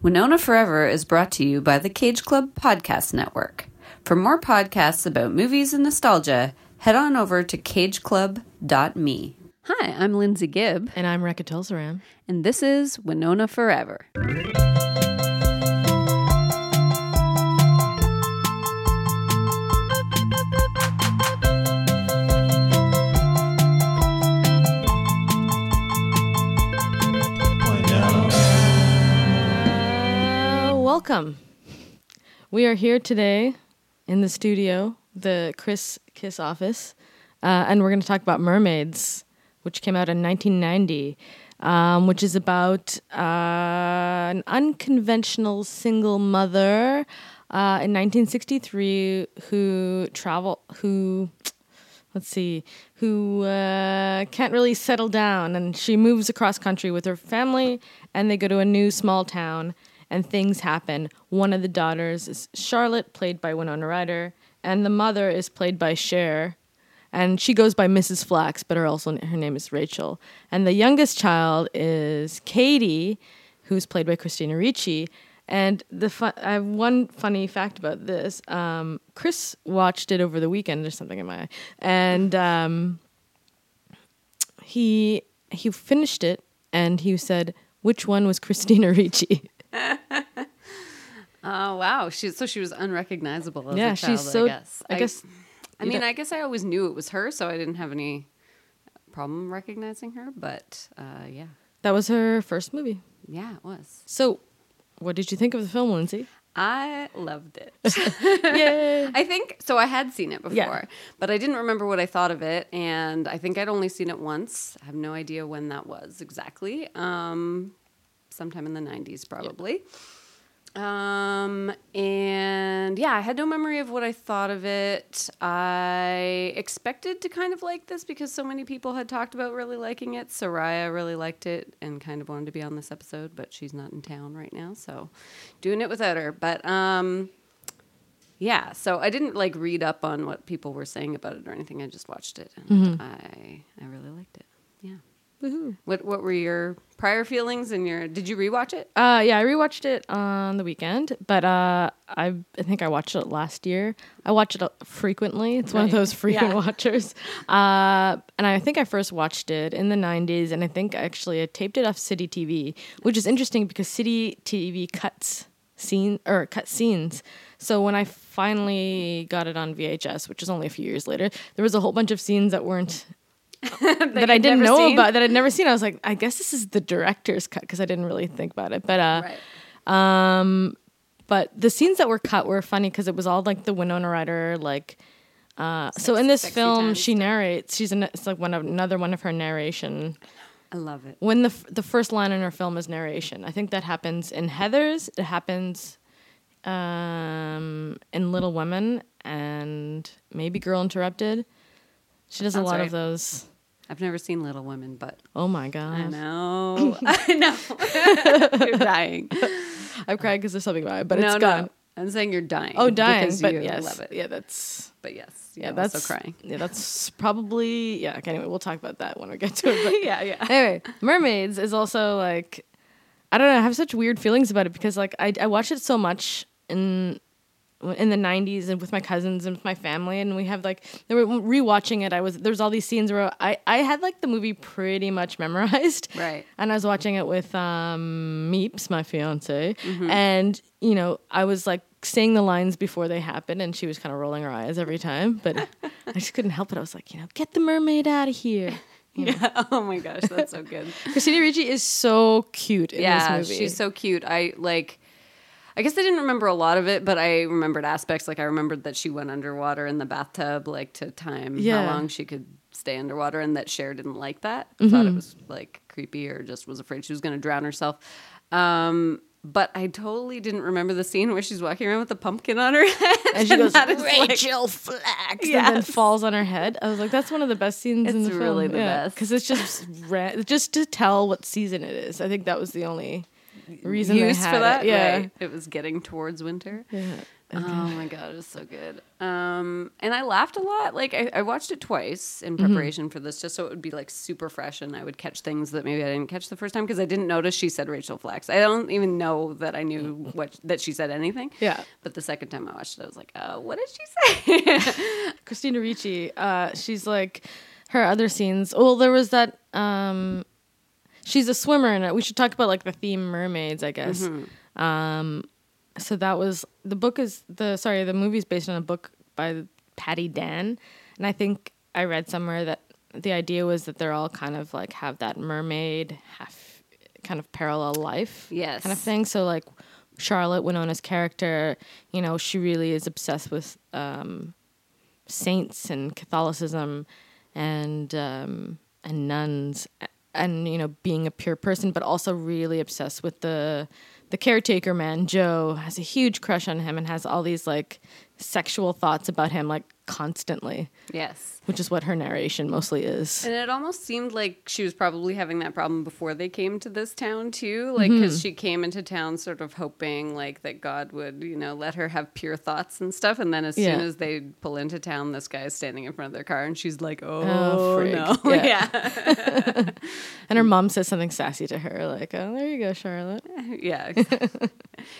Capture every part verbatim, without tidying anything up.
Winona Forever is brought to you by the Cage Club Podcast Network. For more podcasts about movies and nostalgia, head on over to cage club dot me. Hi, I'm Lindsay Gibb. And I'm Rekha Tulsaram. And this is Winona Forever. Welcome. We are here today in the studio, the Chris Kiss office, uh, and we're going to talk about Mermaids, which came out in nineteen ninety, um, which is about uh, an unconventional single mother uh, in nineteen sixty-three who travel, who, let's see, who uh, can't really settle down, and she moves across country with her family, and they go to a new small town. And things happen. One of the daughters is Charlotte, played by Winona Ryder, and the mother is played by Cher, and she goes by Missus Flax, but her also her name is Rachel. And the youngest child is Katie, who's played by Christina Ricci. And the fu- I have one funny fact about this. Um, Chris watched it over the weekend. There's something in my eye, and um, he he finished it, and he said, "Which one was Christina Ricci?" Oh wow! She so she was unrecognizable as yeah, a child. She's so, I guess. I, I guess. I mean, don't. I guess I always knew it was her, so I didn't have any problem recognizing her. But uh, yeah, that was her first movie. Yeah, it was. So, what did you think of the film, Lindsay? I loved it. Yay! I think so. I had seen it before, yeah. but I didn't remember what I thought of it, and I think I'd only seen it once. I have no idea when that was exactly. Um, sometime in the nineties probably. Yep. Um, and yeah, I had no memory of what I thought of it. I expected to kind of like this because so many people had talked about really liking it. Soraya really liked it and kind of wanted to be on this episode, but she's not in town right now, so doing it without her. But um, yeah, so I didn't like read up on what people were saying about it or anything. I just watched it, and mm-hmm. I I really liked it. Yeah. Woohoo. What what were your prior feelings and your did you rewatch it? Uh yeah, I rewatched it on the weekend, but uh I I think I watched it last year. I watch it frequently. It's right. One of those frequent yeah. watchers. Uh and I think I first watched it in the nineties, and I think actually I taped it off City T V, which is interesting because City T V cuts scene or cut scenes. So when I finally got it on V H S, which is only a few years later, there was a whole bunch of scenes that weren't that, that I didn't know seen? about that I'd never seen. I was like, I guess this is the director's cut because I didn't really think about it. But uh, right. um, but the scenes that were cut were funny because it was all like the Winona Ryder like. Uh, so in this film, she stuff. narrates. She's an, it's like one of, another one of her narration. I love it when the f- the first line in her film is narration. I think that happens in Heathers. It happens um, in Little Women and maybe Girl Interrupted. She does That's a lot right. of those. I've never seen Little Women, but... Oh, my gosh. I know. I know. You're dying. I've cried because there's something about it, but no, it's gone. No. I'm saying you're dying. Oh, dying, because but you yes. love it. Yeah, that's... But yes, yeah, that's also crying. Yeah, that's probably... Yeah, okay, anyway, we'll talk about that when we get to it. But yeah, yeah. Anyway, Mermaids is also, like... I don't know, I have such weird feelings about it because, like, I, I watch it so much in... in the nineties and with my cousins and with my family, and we have like they were rewatching it. I was there's all these scenes where I, I had like the movie pretty much memorized, right? And I was watching it with um, Meeps, my fiance, mm-hmm. and you know I was like saying the lines before they happened, and she was kind of rolling her eyes every time, but I just couldn't help it. I was like, you know, get the mermaid out of here. You know? Yeah. Oh my gosh, that's so good. Christina Ricci is so cute in yeah, this movie. She's so cute. I like. I guess I didn't remember a lot of it, but I remembered aspects. Like I remembered that she went underwater in the bathtub, like to time yeah. how long she could stay underwater, and that Cher didn't like that. Mm-hmm. Thought it was like creepy, or just was afraid she was going to drown herself. Um, but I totally didn't remember the scene where she's walking around with a pumpkin on her head, and she and goes, "Rachel like, Flax," yes. and then falls on her head. I was like, "That's one of the best scenes it's in the film." It's really the yeah. best because it's just ra- just to tell what season it is. I think that was the only. reason used for that. It. Yeah, right. It was getting towards winter. Yeah. Okay. Oh my god, it was so good. Um, and I laughed a lot. Like I, I watched it twice in preparation mm-hmm. for this, just so it would be like super fresh, and I would catch things that maybe I didn't catch the first time because I didn't notice she said Rachel Flax. I don't even know that I knew what that she said anything. Yeah. But the second time I watched it, I was like, oh, what did she say? Christina Ricci. Uh, she's like her other scenes. Well, there was that. Um, she's a swimmer, and we should talk about like the theme mermaids, I guess. Mm-hmm. Um. So that was the book is the sorry the movie's based on a book by Patty Dan, and I think I read somewhere that the idea was that they're all kind of like have that mermaid half kind of parallel life, yes, kind of thing. So like Charlotte, Winona's character, you know, she really is obsessed with um, saints and Catholicism and um, and nuns and you know being a pure person, but also really obsessed with the. The caretaker man, Joe, has a huge crush on him and has all these, like, sexual thoughts about him, like, constantly. Yes. Which is what her narration mostly is. And it almost seemed like she was probably having that problem before they came to this town, too. Like, because mm-hmm. she came into town sort of hoping, like, that God would, you know, let her have pure thoughts and stuff. And then as yeah. soon as they pull into town, this guy's standing in front of their car, and she's like, oh, oh no. Yeah. yeah. And her mom says something sassy to her, like, oh, there you go, Charlotte. Yeah.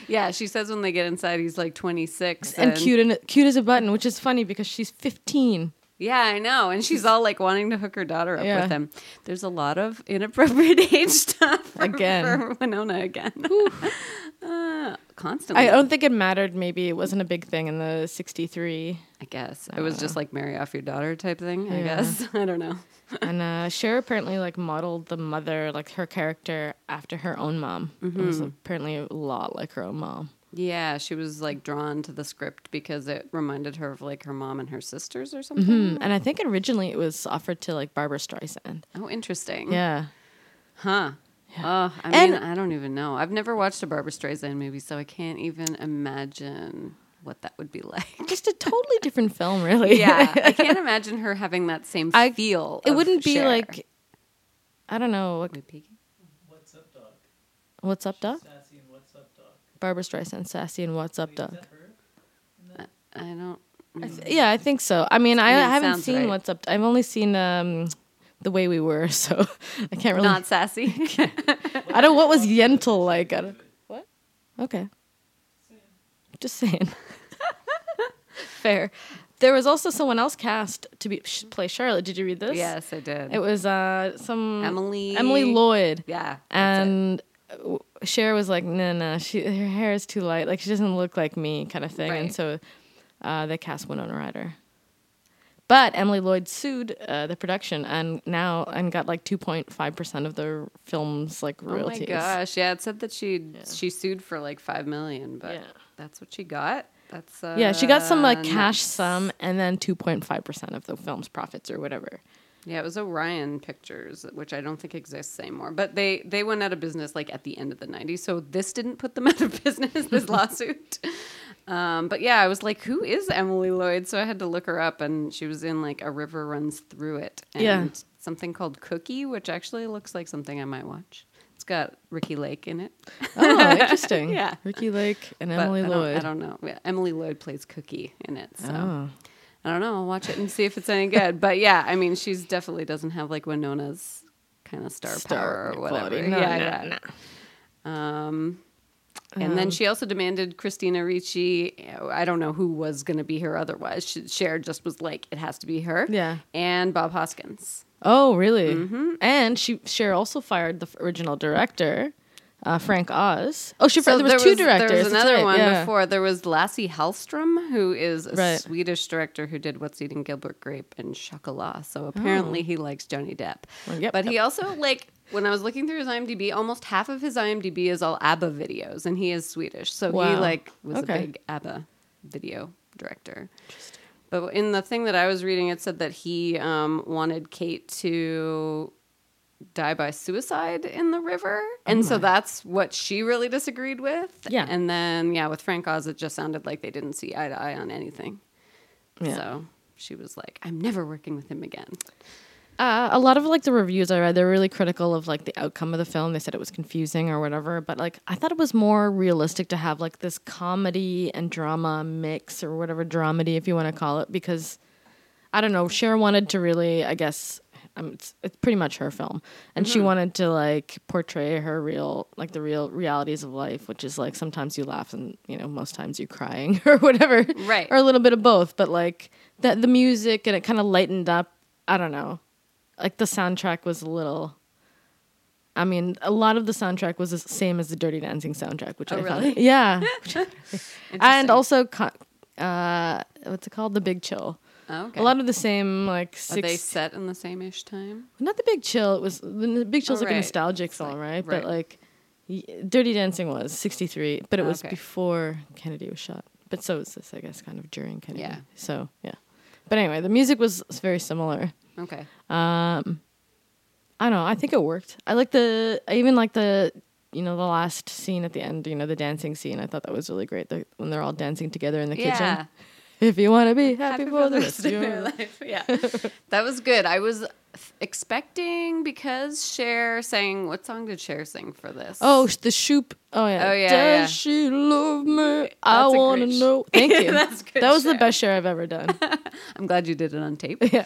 Yeah, she says when they get inside, he's like twenty-six. And, and cute and cute as a button, which is funny because she's fifteen. Yeah, I know. And she's all like wanting to hook her daughter up yeah. with him. There's a lot of inappropriate age stuff for, again. for Winona again. uh, constantly. I don't think it mattered. Maybe it wasn't a big thing in the sixty-three. I guess. I it was know. just like marry off your daughter type thing, yeah. I guess. I don't know. And uh, Cher apparently like modeled the mother, like her character, after her own mom. Mm-hmm. It was apparently a lot like her own mom. Yeah, she was like drawn to the script because it reminded her of like her mom and her sisters or something. Mm-hmm. And I think originally it was offered to like Barbra Streisand. Oh, interesting. Yeah. Huh. Yeah. Oh, I and mean, I don't even know. I've never watched a Barbra Streisand movie, so I can't even imagine what that would be like. Just a totally different film, really. Yeah. I can't imagine her having that same I, feel. It of wouldn't be Cher. Like, I don't know. What, what's up, Doc? What's up, Doc? Barbra Streisand, Sassy, and What's Up, Doc? That... I don't. I th- yeah, I think so. I mean, I, I haven't seen right. What's Up. I've only seen um, The Way We Were, so I can't really. Not Sassy. I, I don't. What was Yentl like? I don't... What? Okay. Just saying. Fair. There was also someone else cast to be play Charlotte. Did you read this? Yes, I did. It was uh, some Emily Emily Lloyd. Yeah, and. It. Cher was like, no, no, she, her hair is too light. Like, she doesn't look like me kind of thing. Right. And so uh, they cast Winona Ryder. But Emily Lloyd sued uh, the production and now and got like two point five percent of the film's like royalties. Oh, my gosh. Yeah, it said that she yeah. she sued for like five million dollars, but yeah. that's what she got. That's uh, yeah, she got some like nuts. Cash sum and then two point five percent of the film's profits or whatever. Yeah, it was Orion Pictures, which I don't think exists anymore. But they, they went out of business, like, at the end of the nineties. So this didn't put them out of business, this lawsuit. Um, but, yeah, I was like, who is Emily Lloyd? So I had to look her up, and she was in, like, A River Runs Through It. And yeah. something called Cookie, which actually looks like something I might watch. It's got Ricky Lake in it. Oh, interesting. Yeah. Ricky Lake and but Emily I Lloyd. I don't know. Yeah, Emily Lloyd plays Cookie in it, so... Oh. I don't know. I'll watch it and see if it's any good. But yeah, I mean, she's definitely doesn't have like Winona's kind of star, star power or whatever. No, yeah, no, yeah. No. Um, and um, then she also demanded Christina Ricci. I don't know who was going to be her otherwise. She, Cher just was like, it has to be her. Yeah. And Bob Hoskins. Oh, really? Mm-hmm. And she Cher also fired the original director. Uh, Frank Oz. Oh, she, so there was there two was, directors. There was another right, one yeah. before. There was Lassie Hallström, who is a right. Swedish director who did What's Eating Gilbert Grape and Chocolat. So apparently oh. he likes Johnny Depp. Well, yep, but yep. he also, like, when I was looking through his IMDb, almost half of his IMDb is all ABBA videos, and he is Swedish. So wow. he, like, was okay. a big ABBA video director. Interesting. But in the thing that I was reading, it said that he um, wanted Kate to... die by suicide in the river. And oh so that's what she really disagreed with. Yeah. And then, yeah, with Frank Oz, it just sounded like they didn't see eye to eye on anything. Yeah. So she was like, I'm never working with him again. Uh, a lot of like the reviews I read, they're really critical of like the outcome of the film. They said it was confusing or whatever, but like I thought it was more realistic to have like this comedy and drama mix or whatever dramedy, if you want to call it, because I don't know. Cher wanted to really, I guess, um, it's, it's pretty much her film, and mm-hmm. she wanted to like portray her real, like the real realities of life, which is like sometimes you laugh and you know most times you crying or whatever, right? Or a little bit of both. But like that the music and it kind of lightened up. I don't know. Like, the soundtrack was a little... I mean, a lot of the soundtrack was the same as the Dirty Dancing soundtrack, which oh, I really? Thought... Yeah. And also, uh, what's it called? The Big Chill. Oh, okay. A lot of the same, like... Six... Are they set in the same-ish time? Not the Big Chill. It was... The Big Chill's oh, like right. a nostalgic song, like, right? right? But, like, Dirty Dancing was sixty-three, but it was okay. before Kennedy was shot. But so was this, I guess, kind of during Kennedy. Yeah. So, yeah. But anyway, the music was very similar. Okay. Um, I don't know. I think it worked. I like the, I even like the, you know, the last scene at the end, you know, the dancing scene. I thought that was really great the, when they're all dancing together in the yeah. kitchen. If you want to be happy, happy for, for the rest of your life. Yeah. That was good. I was expecting, because Cher sang, what song did Cher sing for this? Oh, the Shoop. Oh, yeah. Oh, yeah. Does yeah. she love me? That's I want to know. Thank you. That's good that was Cher. The best Cher I've ever done. I'm glad you did it on tape. Yeah.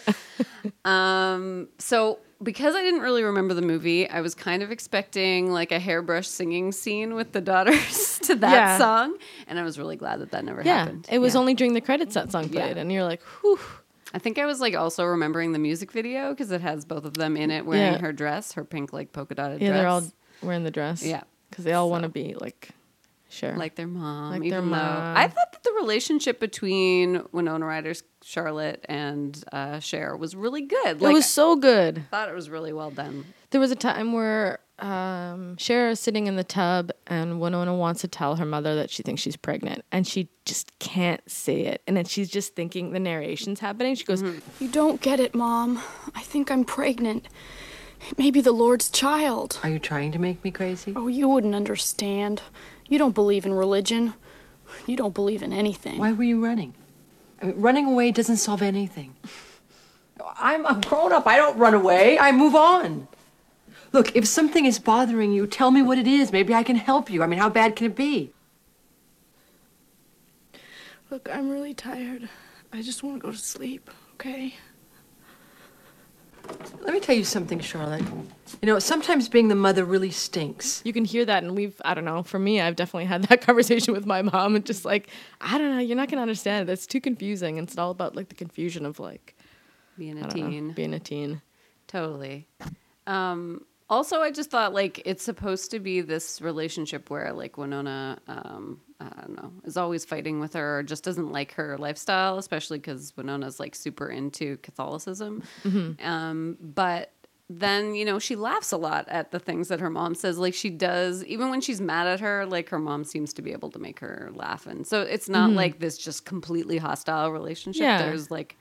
um. So, because I didn't really remember the movie, I was kind of expecting like a hairbrush singing scene with the daughters to that yeah. song. And I was really glad that that never yeah. happened. It was yeah. only during the credits that song played. Yeah. And you're like, whew. I think I was like also remembering the music video because it has both of them in it wearing yeah. her dress, her pink like polka dotted yeah, dress. Yeah, they're all wearing the dress. Yeah. Because they all so. want to be like Cher. Like their mom. Like even their mom. Though I thought that the relationship between Winona Ryder's Charlotte and uh, Cher was really good. Like, it was so good. I thought it was really well done. There was a time where um, Cher is sitting in the tub and Winona wants to tell her mother that she thinks she's pregnant and she just can't say it. And then she's just thinking the narration's happening. She goes, mm-hmm. "You don't get it, Mom. I think I'm pregnant. Maybe the Lord's child." "Are you trying to make me crazy?" "Oh, you wouldn't understand. You don't believe in religion. You don't believe in anything." "Why were you running? I mean, running away doesn't solve anything. I'm a grown-up. I don't run away. I move on. Look, if something is bothering you, tell me what it is. Maybe I can help you. I mean, how bad can it be?" "Look, I'm really tired. I just want to go to sleep, okay?" Let me tell you something, Charlotte. You know, sometimes being the mother really stinks. You can hear that, and we've, I don't know, for me, I've definitely had that conversation with my mom, and just like, I don't know, you're not going to understand it. It's too confusing, and it's all about, like, the confusion of, like, being a teen. Know, being a teen. Totally. Um, also, I just thought, like, it's supposed to be this relationship where, like, Winona, um, I don't know, is always fighting with her or just doesn't like her lifestyle, especially because Winona's like super into Catholicism. Mm-hmm. Um, but then, you know, she laughs a lot at the things that her mom says. Like she does, even when she's mad at her, like her mom seems to be able to make her laugh. And so it's not mm-hmm. like this just completely hostile relationship. Yeah. There's like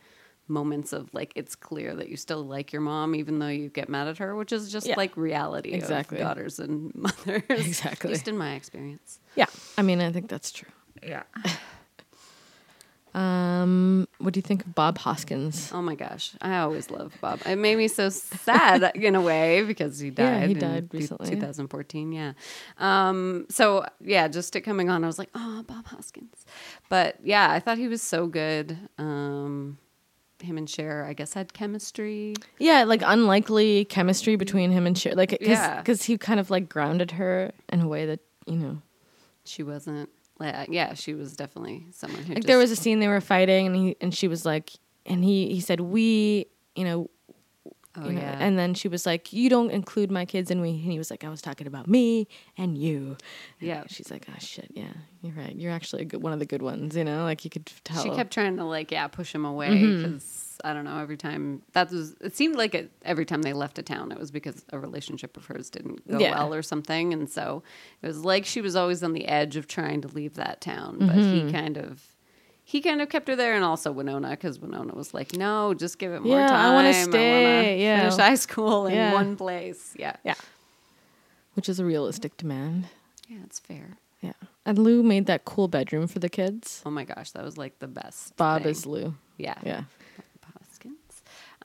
moments of like, it's clear that you still like your mom, even though you get mad at her, which is just yeah. like reality exactly. of daughters and mothers. Exactly. At least in my experience. Yeah. I mean, I think that's true. Yeah. um, what do you think of Bob Hoskins? Oh my gosh. I always love Bob. It made me so sad in a way because he died. Yeah, he died in recently. twenty fourteen. Yeah. Um, so yeah, just it coming on, I was like, oh, Bob Hoskins. But yeah, I thought he was so good. Um, him and Cher, I guess, had chemistry. Yeah, like unlikely chemistry between him and Cher. Like, cause, yeah. cause he kind of like grounded her in a way that, you know, she wasn't. Like, yeah, she was definitely someone who. Like just, there was a scene they were fighting, and he and she was like, and he he said we, you know, oh you know, yeah, and then she was like, you don't include my kids, and we, and he was like, I was talking about me and you. Yeah, and she's like, oh shit, yeah, you're right, you're actually a good, one of the good ones, you know, like you could tell. She kept trying to like yeah push him away because. Mm-hmm. I don't know, every time that was, it seemed like it, every time they left a town, it was because a relationship of hers didn't go yeah. well or something. And so it was like she was always on the edge of trying to leave that town. But mm-hmm. he kind of, he kind of kept her there. And also Winona, because Winona was like, no, just give it more yeah, time. I want to stay. I yeah. finish high school in yeah. one place. Yeah. Yeah. Which is a realistic demand. Yeah, it's fair. Yeah. And Lou made that cool bedroom for the kids. Oh my gosh, that was like the best. Bob thing. Is Lou. Yeah. Yeah.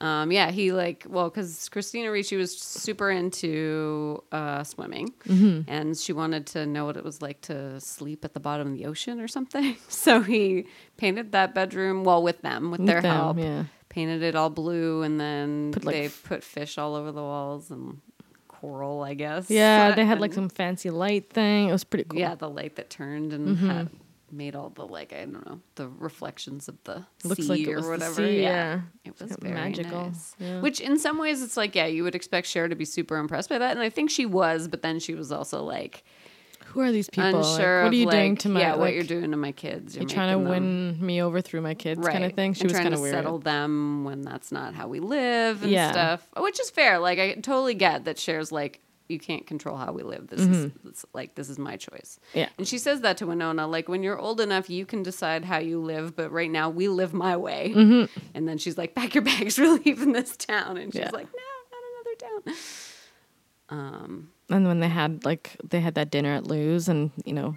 Um, yeah, he like, well, because Christina Ricci was super into uh, swimming, mm-hmm. and she wanted to know what it was like to sleep at the bottom of the ocean or something. So he painted that bedroom, well, with them, with, with their them, help, yeah. painted it all blue, and then put, like, they put fish all over the walls and coral, I guess. Yeah, they had like some fancy light thing. It was pretty cool. Yeah, the light that turned and mm-hmm. had... made all the, like, I don't know, the reflections of the Looks sea like it or was whatever. The sea, yeah. yeah. It was very magical. Nice. Yeah. Which in some ways it's like, yeah, you would expect Cher to be super impressed by that. And I think she was, but then she was also like, who are these people? Unsure like, what are you of, doing like, to my Yeah, like, what you're doing to my kids. You're, you're trying to win them. me over through my kids right. kind of thing. She and was kind of weird. Trying to settle them when that's not how we live and yeah. stuff. Which is fair. Like, I totally get that Cher's like, you can't control how we live. This mm-hmm. is this, like, this is my choice. Yeah. And she says that to Winona, like, when you're old enough, you can decide how you live. But right now we live my way. Mm-hmm. And then she's like, pack your bags. We're leaving this town. And she's yeah. like, no, not another town. Um, and when they had like, they had that dinner at Lou's and, you know,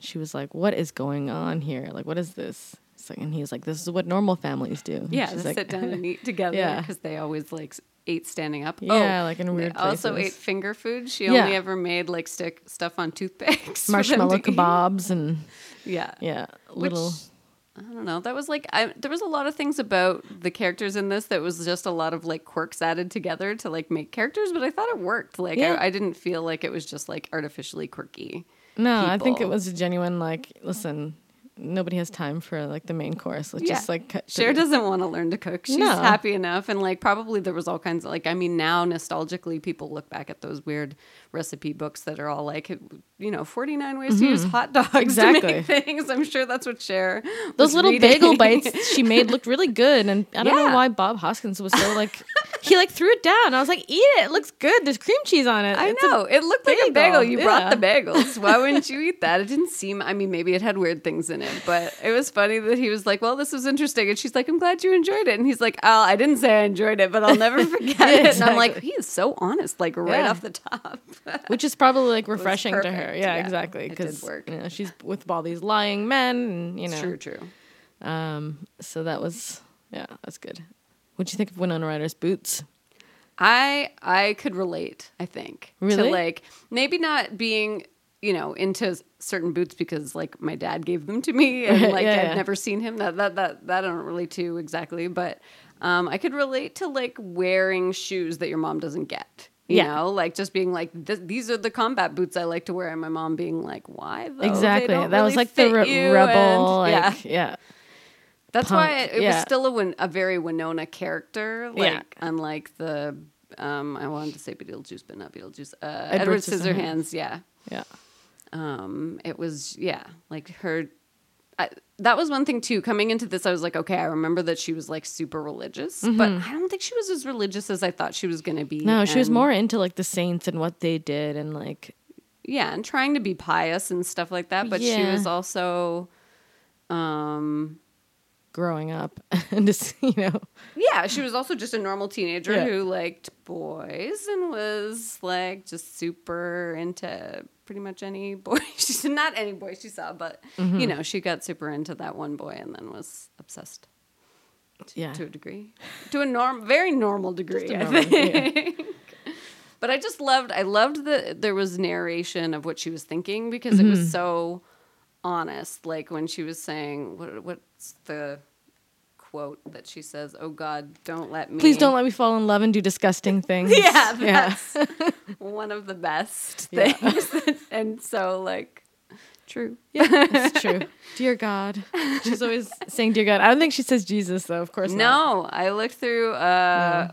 she was like, what is going on here? Like, what is this? So, and he's like, this is what normal families do. Yeah. They like, sit down and eat together because yeah. they always like, ate standing up. Yeah, oh, like in weird places. Also ate finger food. She yeah. only ever made like stick stuff on toothpicks. Marshmallow kebabs and yeah, yeah, little. Which, I don't know. That was like I, there was a lot of things about the characters in this that was just a lot of like quirks added together to like make characters. But I thought it worked. Like yeah. I, I didn't feel like it was just like artificially quirky. No, people. I think it was a genuine like listen. Nobody has time for like the main course. Let's yeah. just like cut Cher doesn't want to learn to cook. She's no. happy enough. And like probably there was all kinds of like, I mean, now nostalgically people look back at those weird recipe books that are all like, you know, forty-nine ways mm-hmm. to use hot dogs exactly. to make things. I'm sure that's what Cher Those little reading. bagel bites she made looked really good. And I don't yeah. know why Bob Hoskins was so like, he like threw it down. I was like, eat it. It looks good. There's cream cheese on it. I it's know. It looked bagel. like a bagel. You yeah. brought the bagels. Why wouldn't you eat that? It didn't seem, I mean, maybe it had weird things in it. It, but it was funny that he was like, well, this was interesting. And she's like, I'm glad you enjoyed it. And he's like, oh, I didn't say I enjoyed it, but I'll never forget yeah, it. Exactly. And I'm like, he is so honest, like right yeah. off the top. Which is probably like refreshing to her. Yeah, yeah exactly. Because you know, she's with all these lying men. And, you know. True, true. Um, so that was, yeah, that's good. What'd you think of Winona Ryder's boots? I I could relate, I think. Really? To like, maybe not being... you know, into certain boots because like my dad gave them to me and like yeah, I'd yeah. never seen him. That, that, that, that I don't relate to exactly, but um, I could relate to like wearing shoes that your mom doesn't get, you yeah. know, like just being like, these are the combat boots I like to wear. And my mom being like, why though? Exactly. That really was like the re- rebel. And, like, yeah. yeah. That's Punk. why it, it yeah. was still a, win- a very Winona character. Like yeah. unlike the, um, I wanted to say Beetlejuice, but not Beetlejuice. Uh, Edward, Edward Scissorhands. Scissorhands. Yeah. Yeah. Um, it was, yeah, like her, I, that was one thing too, coming into this, I was like, okay, I remember that she was like super religious, mm-hmm. but I don't think she was as religious as I thought she was going to be. No, and she was more into like the saints and what they did and like. Yeah. And trying to be pious and stuff like that. But yeah. she was also, um, growing up and just, you know. Yeah. She was also just a normal teenager yeah. who liked boys and was like just super into pretty much any boy. She's not any boy she saw, but mm-hmm. you know, she got super into that one boy and then was obsessed to, yeah. to a degree, to a norm, very normal degree, normal, I think. Yeah. But I just loved, I loved that there was narration of what she was thinking because mm-hmm. it was so honest. Like when she was saying, what, what's the quote that she says, oh God, don't let me. Please don't let me fall in love and do disgusting things. yeah, that's yeah. one of the best yeah. things. And so like, true. Yeah, it's true. Dear God. She's always saying dear God. I don't think she says Jesus though, of course no, not. No, I looked through, uh,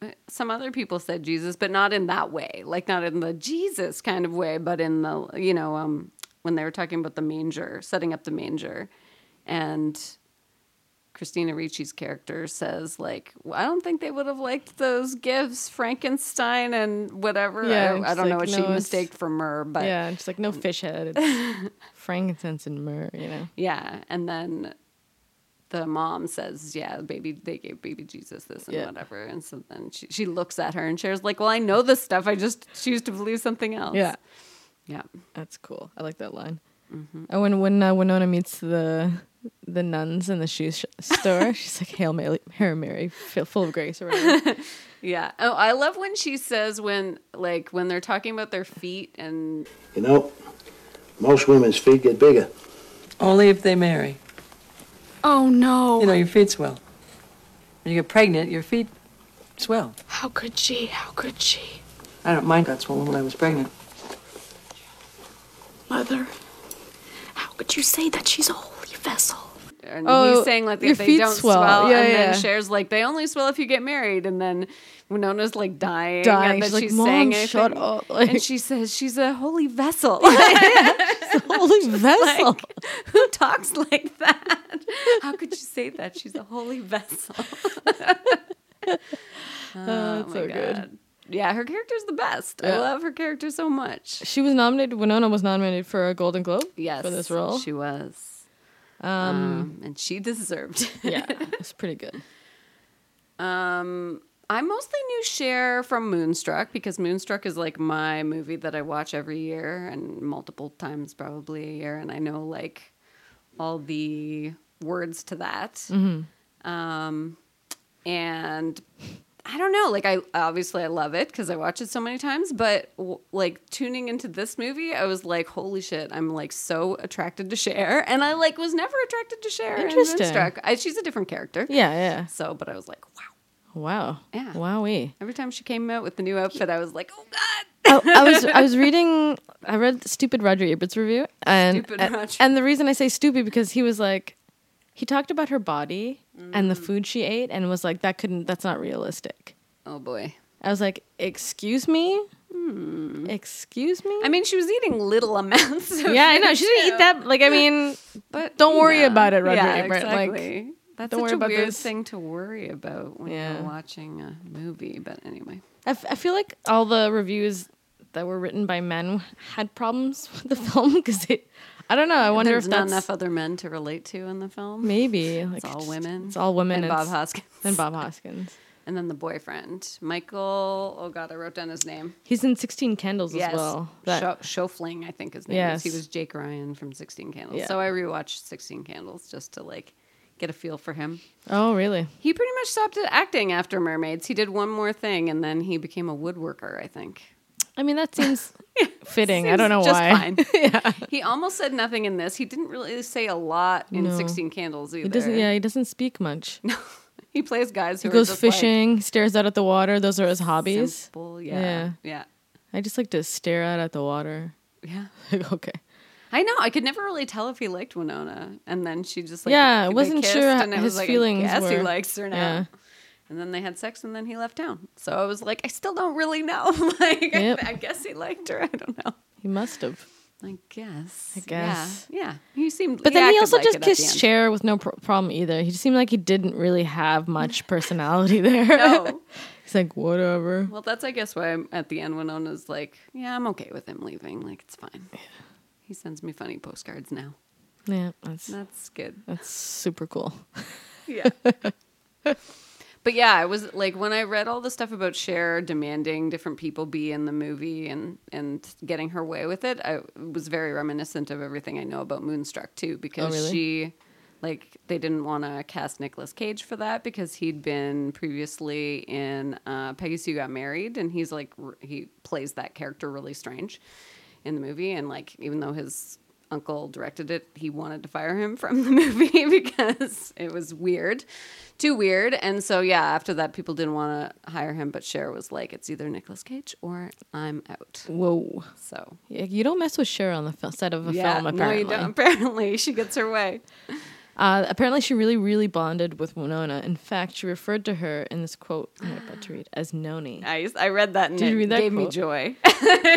no. some other people said Jesus, but not in that way. Like not in the Jesus kind of way, but in the, you know, um, when they were talking about the manger, setting up the manger and... Christina Ricci's character says, like, well, I don't think they would have liked those gifts, Frankenstein and whatever. Yeah, I, I don't like, know what no, she mistaked for myrrh, but... Yeah, it's like, no fish head. It's frankincense and myrrh, you know? Yeah, and then the mom says, yeah, baby, they gave baby Jesus this and yeah. whatever. And so then she, she looks at her and Cher's like, well, I know this stuff. I just choose to believe something else. Yeah. Yeah. That's cool. I like that line. Mm-hmm. And when, when uh, Winona meets the... the nuns in the shoe sh- store. She's like, Hail Mary, Hail Mary, full of grace or whatever. Yeah. Oh, I love when she says when, like, when they're talking about their feet and... You know, most women's feet get bigger. Only if they marry. Oh, no. You know, your feet swell. When you get pregnant, your feet swell. How could she? How could she? I don't mind got swollen when I was pregnant. Mother, how could you say that she's a holy vessel? And oh, he's saying, like, if they don't swell, swell yeah, and yeah. then Cher's like, they only swell if you get married. And then Winona's like dying. dying. And then she's, she's, she's saying it. Shut up. Like, and she says, she's a holy vessel. She's a holy vessel. Like, who talks like that? How could you say that? She's a holy vessel. oh, oh, that's my so God. Good. Yeah, her character's the best. Yeah. I love her character so much. She was nominated, Winona was nominated for a Golden Globe yes, for this role. She was. Um, um and she deserved. Yeah, it's pretty good. Um, I mostly knew Cher from Moonstruck because Moonstruck is like my movie that I watch every year and multiple times probably a year, and I know like all the words to that. Mm-hmm. Um, and I don't know, like I obviously I love it because I watch it so many times, but w- like tuning into this movie, I was like, holy shit, I'm like so attracted to Cher, and I like was never attracted to Cher. Interesting. In I, she's a different character. Yeah, yeah. So, but I was like, wow, wow, yeah, wowie. Every time she came out with the new outfit, I was like, oh god. I, I was I was reading, I read the stupid Roger Ebert's review, and stupid and, Roger. And the reason I say stupid because he was like, he talked about her body. Mm. And the food she ate, and was like, that couldn't, that's not realistic. Oh boy. I was like, excuse me? Mm. Excuse me? I mean, she was eating little amounts of Yeah, I know. She didn't eat that. Like, I mean, but don't worry yeah. about it, Roger yeah, Ebert. Exactly. Like, that's don't such worry a about weird this. Thing to worry about when yeah. you're watching a movie. But anyway. I, f- I feel like all the reviews that were written by men had problems with the film because it. I don't know. I wonder There's if that's... There's not enough other men to relate to in the film. Maybe. Like, it's all just, women. It's all women. And Bob Hoskins. And Bob Hoskins. And then the boyfriend. Michael... Oh, God, I wrote down his name. He's in sixteen Candles yes. as well. That... Schofling, I think his name yes. is. He was Jake Ryan from sixteen Candles. Yeah. So I rewatched sixteen Candles just to, like, get a feel for him. Oh, really? He pretty much stopped acting after Mermaids. He did one more thing, and then he became a woodworker, I think. I mean, that seems yeah, fitting. Seems I don't know just why. Fine. yeah. He almost said nothing in this. He didn't really say a lot in no. sixteen Candles either. He doesn't, yeah, he doesn't speak much. No, he plays guys who he are goes just fishing, like, stares out at the water. Those are his hobbies. Simple, yeah. yeah. Yeah. I just like to stare out at the water. Yeah. Like, okay. I know. I could never really tell if he liked Winona. And then she just like, yeah, I wasn't kissed, sure and his I was like, feelings I guess were, he likes her now. Yeah. And then they had sex, and then he left town. So I was like, I still don't really know. Like, yep. I, I guess he liked her. I don't know. He must have. I guess. I guess. Yeah. yeah. He seemed. But he then he also like just kissed Cher with no pro- problem either. He just seemed like he didn't really have much personality there. No. He's like, whatever. Well, that's I guess why I'm, at the end Winona's like, yeah, I'm okay with him leaving. Like, it's fine. Yeah. He sends me funny postcards now. Yeah, that's that's good. That's super cool. Yeah. But yeah, I was like, when I read all the stuff about Cher demanding different people be in the movie and, and getting her way with it, I it was very reminiscent of everything I know about Moonstruck too, because oh, really? she, like, they didn't want to cast Nicolas Cage for that because he'd been previously in uh, Peggy Sue Got Married, and he's like, r- he plays that character really strange in the movie, and like, even though his uncle directed it, he wanted to fire him from the movie because it was weird, too weird. And so yeah, after that, people didn't want to hire him, but Cher was like, it's either Nicolas Cage or I'm out. Whoa. So yeah, you don't mess with Cher on the f- set of a yeah, film, apparently. No, you don't. Apparently she gets her way. Uh, apparently she really, really bonded with Winona. In fact, she referred to her in this quote I'm about to read as Noni. I, I read that and Did it you read that gave quote? me joy.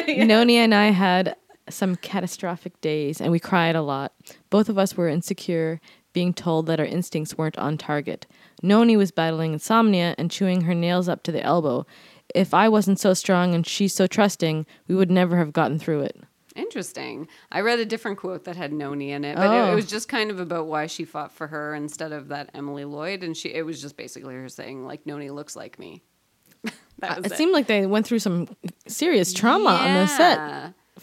yeah. Noni and I had some catastrophic days, and we cried a lot. Both of us were insecure, being told that our instincts weren't on target. Noni was battling insomnia and chewing her nails up to the elbow. If I wasn't so strong and she so trusting, we would never have gotten through it. Interesting. I read a different quote that had Noni in it, but oh. it, it was just kind of about why she fought for her instead of that Emily Lloyd, and she it was just basically her saying, like, Noni looks like me. that was it, it seemed like they went through some serious trauma yeah. on the set.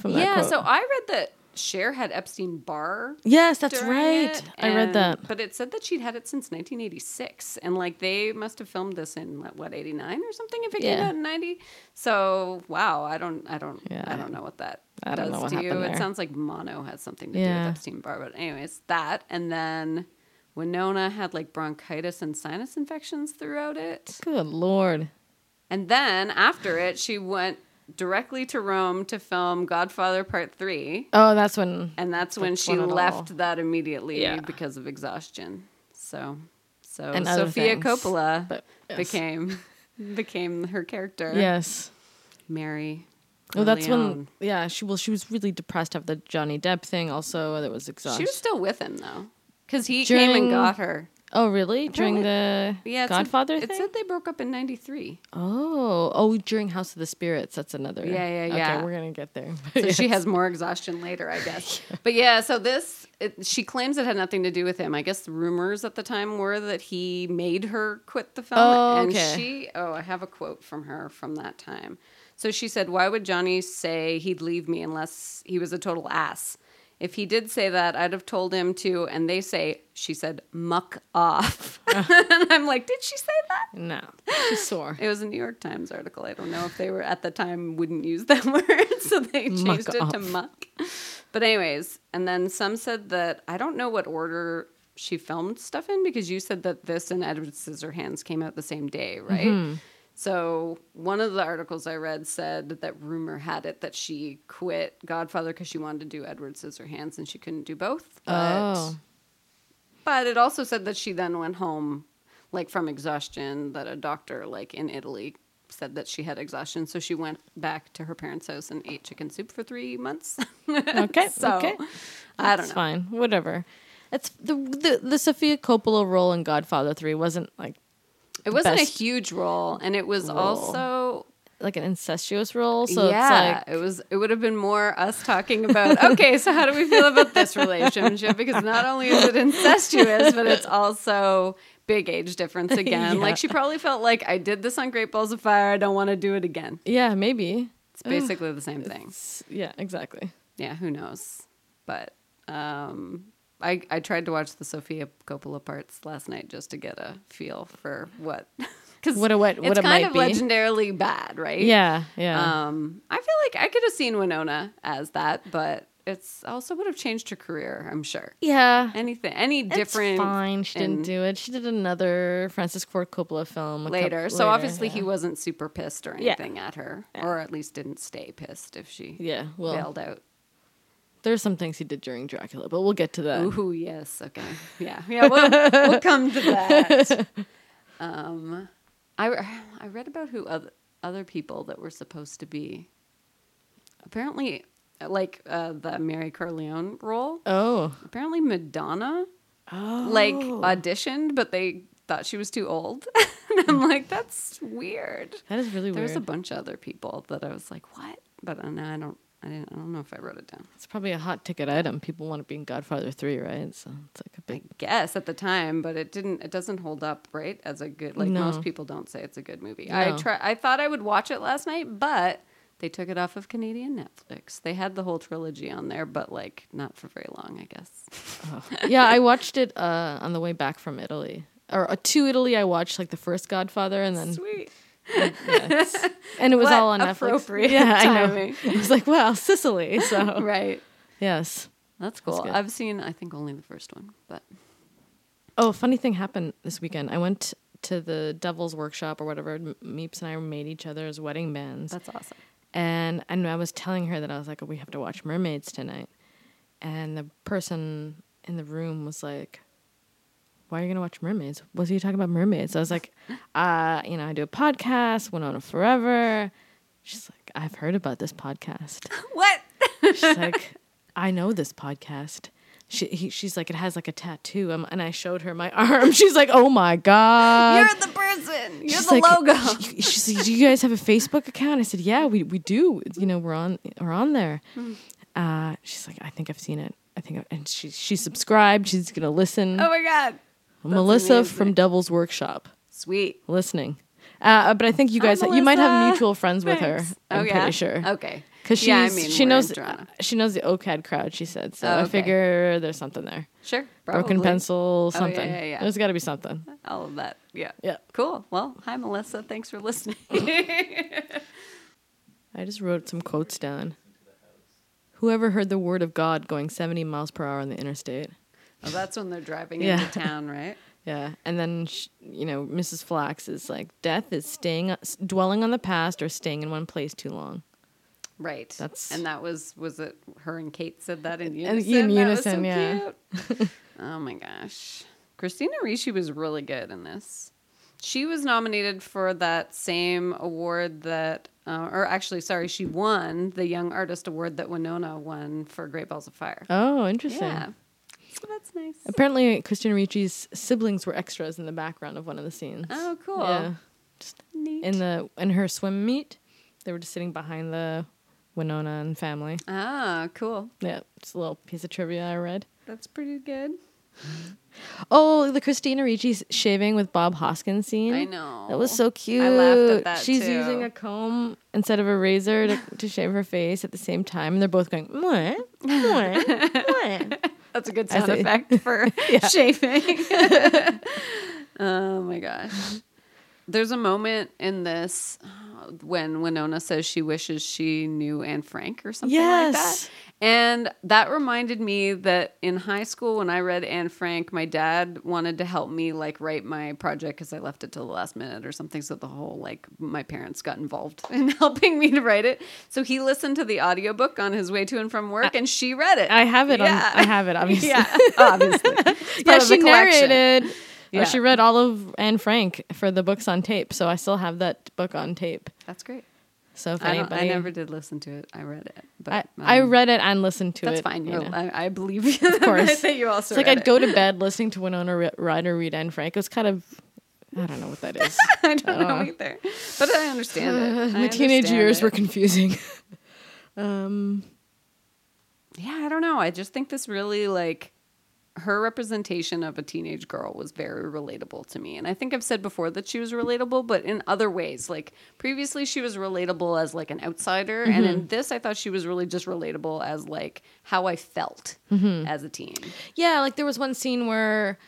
Yeah, quote. So I read that Cher had Epstein-Barr. Yes, that's right. It, and, I read that. But it said that she'd had it since nineteen eighty-six. And, like, they must have filmed this in, what, eighty-nine or something if it yeah. came out in ninety? So, wow, I don't I don't, yeah. I don't know what that I does don't know what to you. There. It sounds like mono has something to yeah. do with Epstein-Barr. But anyways, that. And then Winona had, like, bronchitis and sinus infections throughout it. Good Lord. And then, after it, she went directly to Rome to film Godfather Part Three. Oh, that's when, and that's, that's when she left all. that immediately yeah. because of exhaustion. So, so and Sofia things, Coppola but, yes. became became her character. Yes, Mary. Oh, well, that's when. Yeah, she well, she was really depressed after the Johnny Depp thing. Also, that was exhausting. She was still with him though, because he During, came and got her. Oh, really? Apparently, during the yeah, Godfather a, it thing? It said they broke up in ninety-three. Oh. Oh, during House of the Spirits. That's another. Yeah, yeah, okay, yeah. Okay, we're going to get there. So yes. she has more exhaustion later, I guess. yeah. But yeah, so this, it, she claims it had nothing to do with him. I guess the rumors at the time were that he made her quit the film. Oh, and okay. she, oh, I have a quote from her from that time. So she said, "Why would Johnny say he'd leave me unless he was a total ass? If he did say that, I'd have told him to," and they say, she said, "muck off." And I'm like, did she say that? No. She's sore. It was a New York Times article. I don't know if they were, at the time, wouldn't use that word, so they changed muck it off. to muck. But anyways, and then some said that, I don't know what order she filmed stuff in, because you said that this and Edward Scissorhands came out the same day, right? Mm-hmm. So one of the articles I read said that rumor had it that she quit Godfather because she wanted to do Edward Scissorhands and she couldn't do both. But, oh. but it also said that she then went home, like, from exhaustion, that a doctor, like, in Italy said that she had exhaustion. So she went back to her parents' house and ate chicken soup for three months. Okay. so, okay. I don't know. That's fine. Whatever. It's the, the, the Sofia Coppola role in Godfather three wasn't, like, It wasn't a huge role, and it was role. also like an incestuous role. So yeah, it's like, it was. It would have been more us talking about, okay, so how do we feel about this relationship? Because not only is it incestuous, but it's also big age difference again. yeah. Like, she probably felt like, I did this on Great Balls of Fire. I don't want to do it again. Yeah, maybe it's basically Ugh. the same thing. It's, yeah, exactly. Yeah, who knows? But um. I, I tried to watch the Sofia Coppola parts last night just to get a feel for what, because what, what, what it's it kind might of be. legendarily bad, right? Yeah, yeah. Um, I feel like I could have seen Winona as that, but it's also would have changed her career, I'm sure. Yeah, anything, any it's different. Fine, she didn't do it. She did another Francis Ford Coppola film later, couple, so later, obviously yeah. he wasn't super pissed or anything yeah. at her, yeah. or at least didn't stay pissed if she yeah well, bailed out. There's some things he did during Dracula, but we'll get to that. Ooh, yes. Okay. Yeah. Yeah, we'll, we'll come to that. Um, I, I read about who other, other people that were supposed to be. Apparently, like uh, the Mary Corleone role. Oh. Apparently Madonna, oh. like, auditioned, but they thought she was too old. And I'm like, that's weird. That is really There's weird. There's a bunch of other people that I was like, what? But uh, no, I don't. I, didn't, I don't know if I wrote it down. It's probably a hot ticket item. People want to be in Godfather three, right? So it's like a big. I guess at the time, but it didn't. It doesn't hold up, right? As a good, like no. most people don't say it's a good movie. No. I try. I thought I would watch it last night, but they took it off of Canadian Netflix. They had the whole trilogy on there, but like not for very long, I guess. Oh. Yeah, I watched it uh, on the way back from Italy or uh, to Italy. I watched like the first Godfather, and then sweet. Yes. And it was what all on appropriate Netflix. Yeah, timing. I know. It was like, wow, Sicily. So right, yes, that's cool. That's I've seen, I think, only the first one. But oh, funny thing happened this weekend. I went to the Devil's Workshop or whatever. Meeps and I made each other's wedding bands. That's awesome. And and I was telling her that I was like, oh, we have to watch Mermaids tonight. And the person in the room was like, why are you going to watch Mermaids? What are you talking about mermaids? I was like, uh, you know, I do a podcast, Winona Forever. She's like, I've heard about this podcast. What? She's like, I know this podcast. She, he, she's like, it has like a tattoo. Um, and I showed her my arm. She's like, oh my God. You're the person. You're she's the like, logo. She, she's like, do you guys have a Facebook account? I said, yeah, we, we do. You know, we're on, we're on there. Uh, she's like, I think I've seen it. I think, I, and she, she subscribed. She's going to listen. Oh my God. That's Melissa amazing. From Devil's Workshop. Sweet. Listening. Uh, but I think you guys, Hi, you Melissa. Might have mutual friends Thanks. With her. I'm oh, yeah? pretty sure. Okay. Because yeah, I mean, she knows she knows the O C A D crowd, she said. So oh, okay. I figure there's something there. Sure. Probably. Broken pencil, something. Oh, yeah, yeah, yeah. There's got to be something. All of that. Yeah. Yeah. Cool. Well, hi, Melissa. Thanks for listening. I just wrote some quotes down. Whoever heard the word of God going seventy miles per hour on the interstate? Oh, that's when they're driving yeah. into town, right? Yeah, and then, she, you know, Missus Flax is like, death is staying, dwelling on the past or staying in one place too long. Right. That's and that was, was it her and Kate said that in unison? In unison, that was so yeah. cute. Oh, my gosh. Christina Ricci was really good in this. She was nominated for that same award that, uh, or actually, sorry, she won the Young Artist Award that Winona won for Great Balls of Fire. Oh, interesting. Yeah. So that's nice. Apparently, Christina Ricci's siblings were extras in the background of one of the scenes. Oh, cool. Yeah. Just neat. In, the, in her swim meet, they were just sitting behind the Winona and family. Ah, cool. Yeah, it's a little piece of trivia I read. That's pretty good. Oh, the Christina Ricci shaving with Bob Hoskins scene. I know. That was so cute. I laughed at that, She's too. using a comb instead of a razor to, to shave her face at the same time. And they're both going, mwah, mwah, mwah. That's a good sound effect for shaving. Oh, my gosh. There's a moment in this when Winona says she wishes she knew Anne Frank or something yes. like that. And that reminded me that in high school when I read Anne Frank, my dad wanted to help me like write my project because I left it till the last minute or something. So the whole like my parents got involved in helping me to write it. So he listened to the audiobook on his way to and from work I, and she read it. I have it. Yeah. On, I have it. Obviously. Yeah, obviously. Yeah, she narrated. Yeah. She read all of Anne Frank for the books on tape. So I still have that book on tape. That's great. So if I, anybody, I never did listen to it. I read it. But I, um, I read it and listened to that's it. That's fine. You know. I, I believe you. Of course. I you also it's like I'd it. go to bed listening to Winona Ryder read Anne Frank. It was kind of, I don't know what that is. I don't uh, know either. But I understand it. Uh, I my teenage years it. were confusing. um, Yeah, I don't know. I just think this really like, her representation of a teenage girl was very relatable to me. And I think I've said before that she was relatable, but in other ways. Like, previously she was relatable as, like, an outsider. Mm-hmm. And in this, I thought she was really just relatable as, like, how I felt mm-hmm. as a teen. Yeah, like, there was one scene where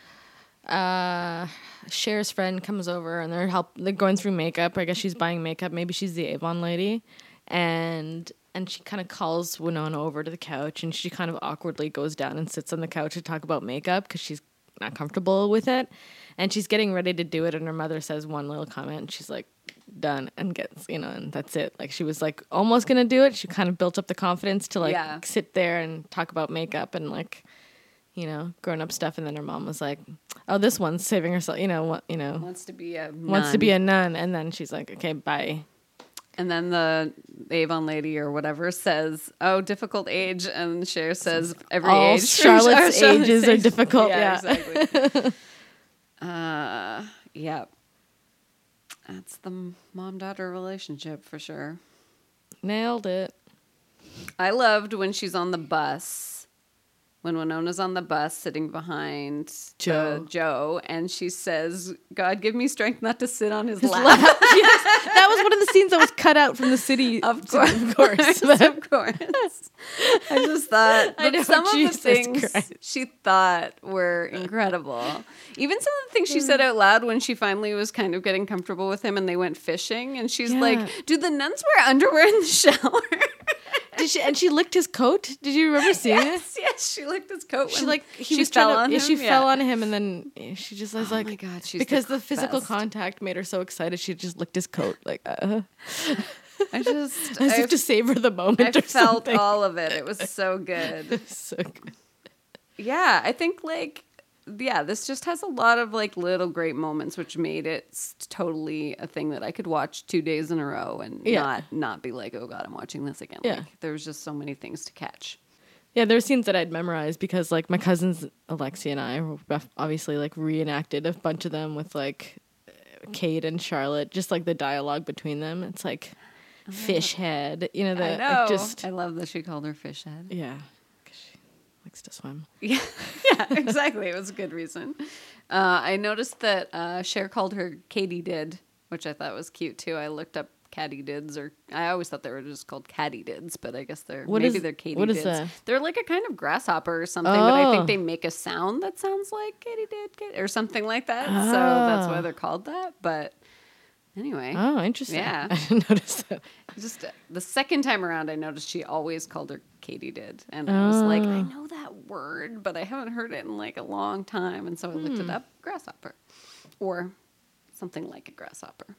uh, Cher's friend comes over and they're help they're going through makeup. I guess she's buying makeup. Maybe she's the Avon lady. And... And she kind of calls Winona over to the couch, and she kind of awkwardly goes down and sits on the couch to talk about makeup because she's not comfortable with it. And she's getting ready to do it, and her mother says one little comment, and she's like, done, and gets, you know, and that's it. Like, she was, like, almost going to do it. She kind of built up the confidence to, like, yeah. sit there and talk about makeup and, like, you know, grown-up stuff. And then her mom was like, oh, this one's saving herself, you know, what, you know. Wants to be a nun. Wants to be a nun. And then she's like, okay, bye. And then the Avon lady or whatever says, oh, difficult age. And Cher says, every all age. Charlotte's Charlotte's ages age. are difficult. Yeah, yeah. exactly. uh, yeah. That's the mom-daughter relationship for sure. Nailed it. I loved when she's on the bus, when Winona's on the bus sitting behind Joe, the, Joe and she says, God, give me strength not to sit on his, his lap. lap. Yes. That was one of the scenes that was cut out from the city. Of course. Of course. of course. I just thought I know, some Jesus of the things Christ. she thought were incredible. Even some of the things she said out loud when she finally was kind of getting comfortable with him and they went fishing. And she's yeah. like, do the nuns wear underwear in the shower? Did she, and she licked his coat. Did you remember seeing yes, it? Yes, she licked his coat. She like he she was fell on to, him. She yeah. fell on him, and then she just was oh like, "Oh my god!" She's because the, the physical contact made her so excited, she just licked his coat. Like, uh. I just as I've, if to savor the moment. I or felt something. all of it. It was so good. It was so good. Yeah, I think like yeah, this just has a lot of like little great moments, which made it totally a thing that I could watch two days in a row and yeah. not not be like, oh god, I'm watching this again. Yeah. Like, there was just so many things to catch. Yeah, there's scenes that I'd memorized because like my cousins Alexi and I obviously like reenacted a bunch of them with like Kate and Charlotte, just like the dialogue between them. It's like oh, fish head, you know. The, I know. Like, just I love that she called her fish head. Yeah. to swim. Yeah, yeah, exactly. It was a good reason. Uh, I noticed that uh, Cher called her Katie Did, which I thought was cute, too. I looked up katydids, or I always thought they were just called katydids, but I guess they're what maybe is, they're katydids. What is that? They're like a kind of grasshopper or something, oh. but I think they make a sound that sounds like katydid kat- or something like that. Oh. So that's why they're called that. But anyway, oh, interesting. Yeah, I didn't notice that. Just uh, the second time around, I noticed she always called her katydid, and oh. I was like, I know that word, but I haven't heard it in like a long time, and so I hmm. looked it up. Grasshopper, or something like a grasshopper.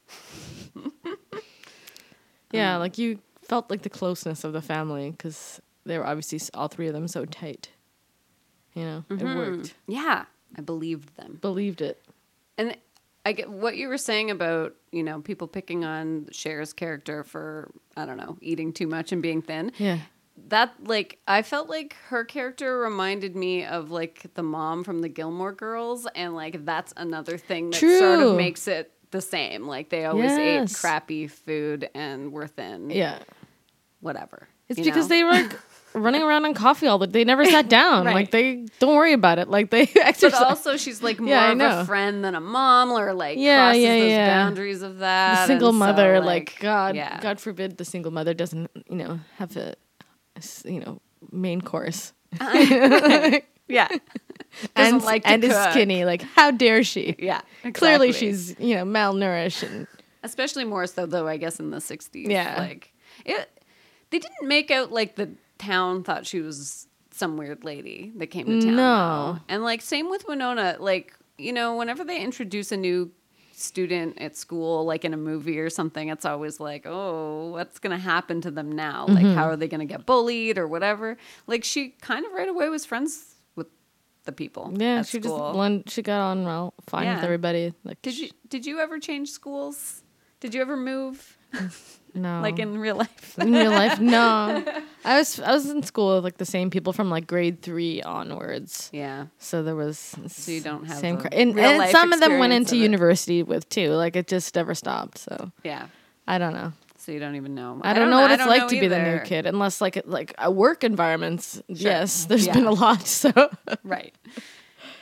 Yeah, um, like you felt like the closeness of the family because they were obviously all three of them so tight. You know, mm-hmm. it worked. Yeah, I believed them. Believed it, and. Th- I get what you were saying about, you know, people picking on Cher's character for, I don't know, eating too much and being thin. Yeah. That, like, I felt like her character reminded me of, like, the mom from the Gilmore Girls. And, like, that's another thing that True. Sort of makes it the same. Like, they always yes. ate crappy food and were thin. Yeah. Whatever. It's you because know? They were... running around on coffee all the day. They never sat down. Right. Like, they don't worry about it. Like, they exercise. But also, she's like more yeah, of a friend than a mom, or like yeah, crosses yeah, those yeah. boundaries of that. The single and mother, so, like, like, God, yeah. God forbid the single mother doesn't, you know, have a, a you know, main course. Uh, yeah. Doesn't and like to and cook. Is skinny. Like, how dare she? Yeah. Exactly. Clearly, she's, you know, malnourished. And especially more so, though, I guess, in the sixties. Yeah. Like, it, they didn't make out, like, the town thought she was some weird lady that came to town. No. And like same with Winona, like, you know, whenever they introduce a new student at school, like in a movie or something, it's always like, oh, what's gonna happen to them now? Mm-hmm. Like, how are they gonna get bullied or whatever? Like, she kind of right away was friends with the people. Yeah, at she school. Just blend, she got on well fine yeah. with everybody. Like, did you did you ever change schools? Did you ever move? No. Like in real life. In real life, no. I was I was in school with like the same people from like grade three onwards. Yeah. So there was so you don't have same cra- and, and some of them went into university with too. Like it just never stopped. So yeah, I don't know. So you don't even know. I, I don't know what it's like to either. Be the new kid, unless like like a work environments. Sure. Yes, there's yeah. been a lot. So right.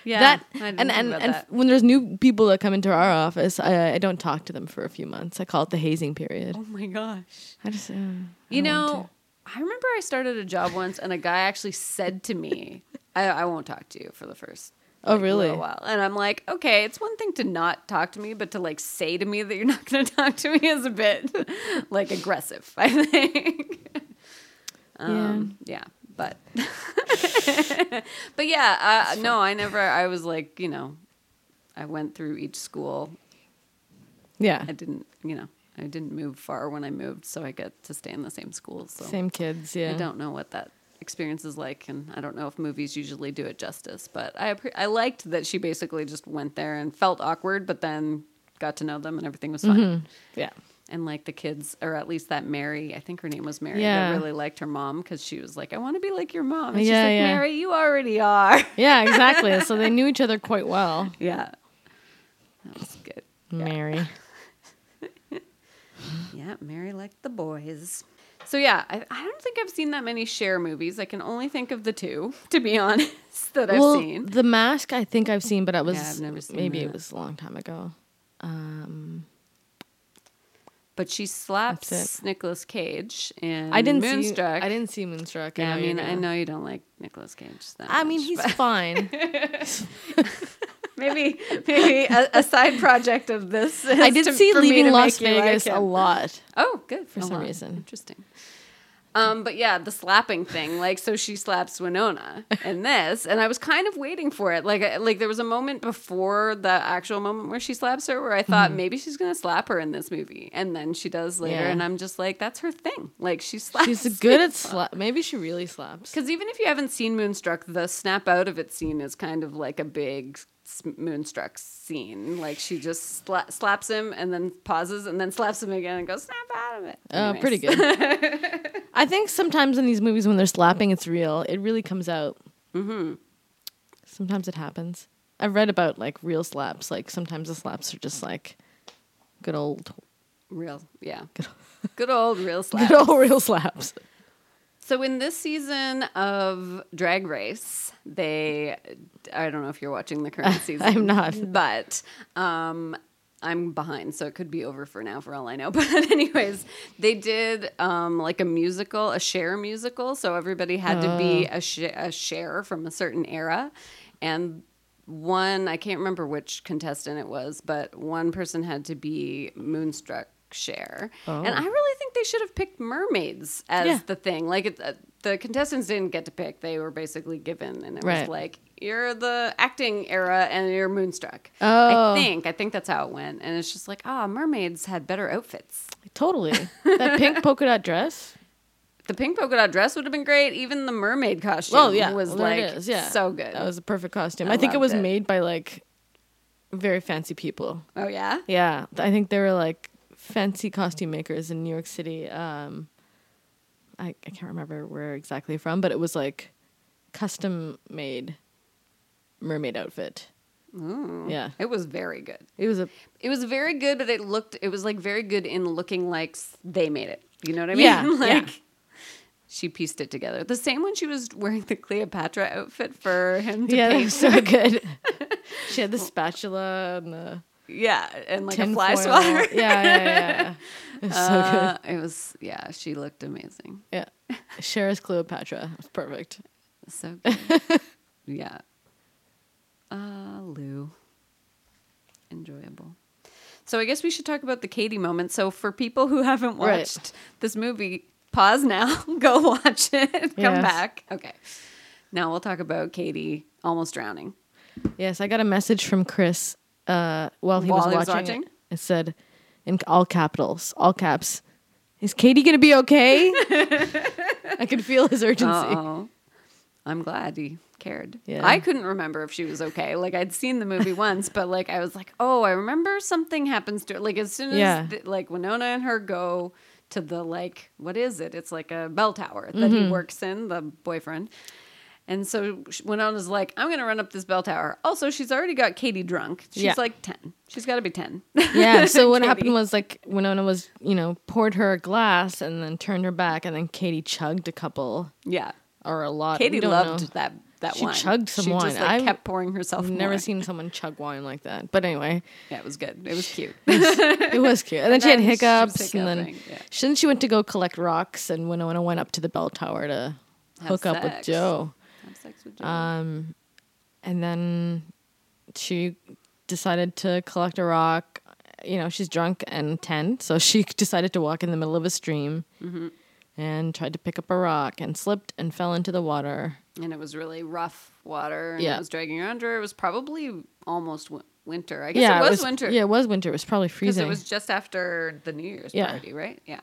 Yeah, that, and and, and that. When there's new people that come into our office, I, I don't talk to them for a few months. I call it the hazing period. Oh my gosh! I just, uh, I you know, I remember I started a job once, and a guy actually said to me, I, "I won't talk to you for the first like, oh really little while." And I'm like, okay, it's one thing to not talk to me, but to like say to me that you're not going to talk to me is a bit like aggressive. I think. um, yeah. yeah. But, but yeah, uh, no, I never, I was like, you know, I went through each school. Yeah. I didn't, you know, I didn't move far when I moved, so I get to stay in the same school. So same kids, yeah. I don't know what that experience is like, and I don't know if movies usually do it justice, but I, I liked that she basically just went there and felt awkward, but then got to know them and everything was fine. Mm-hmm. Yeah. And, like, the kids, or at least that Mary, I think her name was Mary, yeah. that really liked her mom because she was like, I want to be like your mom. And she's yeah, like, yeah. Mary, you already are. Yeah, exactly. So they knew each other quite well. Yeah. That was good. Mary. Yeah, yeah, Mary liked the boys. So, yeah, I, I don't think I've seen that many Cher movies. I can only think of the two, to be honest, that well, I've seen. The Mask, I think I've seen, but I was, yeah, I've never seen maybe that. It was a long time ago. Um... But she slaps Nicolas Cage in I didn't Moonstruck. See, I didn't see Moonstruck. Yeah, I mean, I know you don't like Nicolas Cage that I much, mean, he's fine. maybe maybe a, a side project of this. I did to, see Leaving Las Vegas like a lot. Oh, good. For a some lot. Reason. Interesting. Um, but yeah, the slapping thing, like, so she slaps Winona in this, and I was kind of waiting for it. Like, I, like there was a moment before the actual moment where she slaps her where I thought mm-hmm. maybe she's going to slap her in this movie. And then she does later. Yeah. And I'm just like, that's her thing. Like, she slaps. She's good at slap. Maybe she really slaps. Because even if you haven't seen Moonstruck, the snap out of it scene is kind of like a big Moonstruck scene. Like, she just sla- slaps him and then pauses and then slaps him again and goes, snap out of it. Oh, anyways. Pretty good. I think sometimes in these movies when they're slapping, it's real. It really comes out. Mm-hmm. Sometimes it happens. I've read about like real slaps. Like sometimes the slaps are just like good old real, yeah, good old, good old real slaps. Good old real slaps. So in this season of Drag Race, they—I don't know if you're watching the current season. I'm not, but um, I'm behind, so it could be over for now for all I know. But anyways, they did um, like a musical, a Cher musical. So everybody had oh. to be a, sh- a Cher from a certain era. And one, I can't remember which contestant it was, but one person had to be Moonstruck Cher. Oh. And I really think they should have picked Mermaids as yeah. the thing. Like it, uh, the contestants didn't get to pick. They were basically given. And it right. was like... You're the acting era and you're Moonstruck. Oh. I think. I think that's how it went. And it's just like, ah, oh, mermaids had better outfits. Totally. That pink polka dot dress. The pink polka dot dress would have been great. Even the mermaid costume well, yeah. was well, like is, yeah. so good. That was the perfect costume. I, I think it was it. made by like very fancy people. Oh, yeah? Yeah. I think they were like fancy costume makers in New York City. Um, I, I can't remember where exactly from, but it was like custom made. Mermaid outfit. Ooh, yeah, it was very good. It was a, it was very good, but it looked, it was like very good in looking like they made it. You know what I mean? Yeah, like yeah. she pieced it together. The same when she was wearing the Cleopatra outfit for him. To yeah, paint. That was so good. She had the spatula and the yeah, and like a fly swatter. yeah, yeah, yeah. It was uh, so good. It was yeah. She looked amazing. Yeah, Cher's Cleopatra. It was perfect. So good. Yeah. Uh, Lou. Enjoyable. So I guess we should talk about the Katie moment. So for people who haven't watched right. this movie, pause now, go watch it, come yes. back. Okay. Now we'll talk about Katie almost drowning. Yes, I got a message from Chris uh, while he while was watching, he was watching? It. It said, in all capitals, all caps, is Katie going to be okay? I could feel his urgency. Uh-oh. I'm glad he cared. Yeah. I couldn't remember if she was okay. Like I'd seen the movie once, but like I was like, oh, I remember something happens to her. Like as soon as yeah. the, like Winona and her go to the like, what is it? It's like a bell tower that mm-hmm. he works in, the boyfriend. And so Winona's like, I'm going to run up this bell tower. Also, she's already got Katie drunk. She's yeah. like ten. She's got to be ten. Yeah. So what Katie. happened was like Winona was, you know, poured her a glass and then turned her back, and then Katie chugged a couple. Yeah. Or a lot. Katie loved know. that that she wine. She chugged some she wine. She just like, kept pouring herself I've never wine. seen someone chug wine like that. But anyway. Yeah, it was good. It was cute. it, was, it was cute. And, and then, then she had hiccups. She and then yeah. she, she went to go collect rocks. And Winona went up to the bell tower to Have hook sex. up with Joe. Have sex with Joe. Um, and then she decided to collect a rock. You know, she's drunk and ten. So she decided to walk in the middle of a stream. Mm-hmm. And tried to pick up a rock and slipped and fell into the water. And it was really rough water. And yeah. it was dragging her under. It was probably almost w- winter. I guess yeah, it, was it was winter. Yeah, it was winter. It was probably freezing. Because it was just after the New Year's yeah. party, right? Yeah.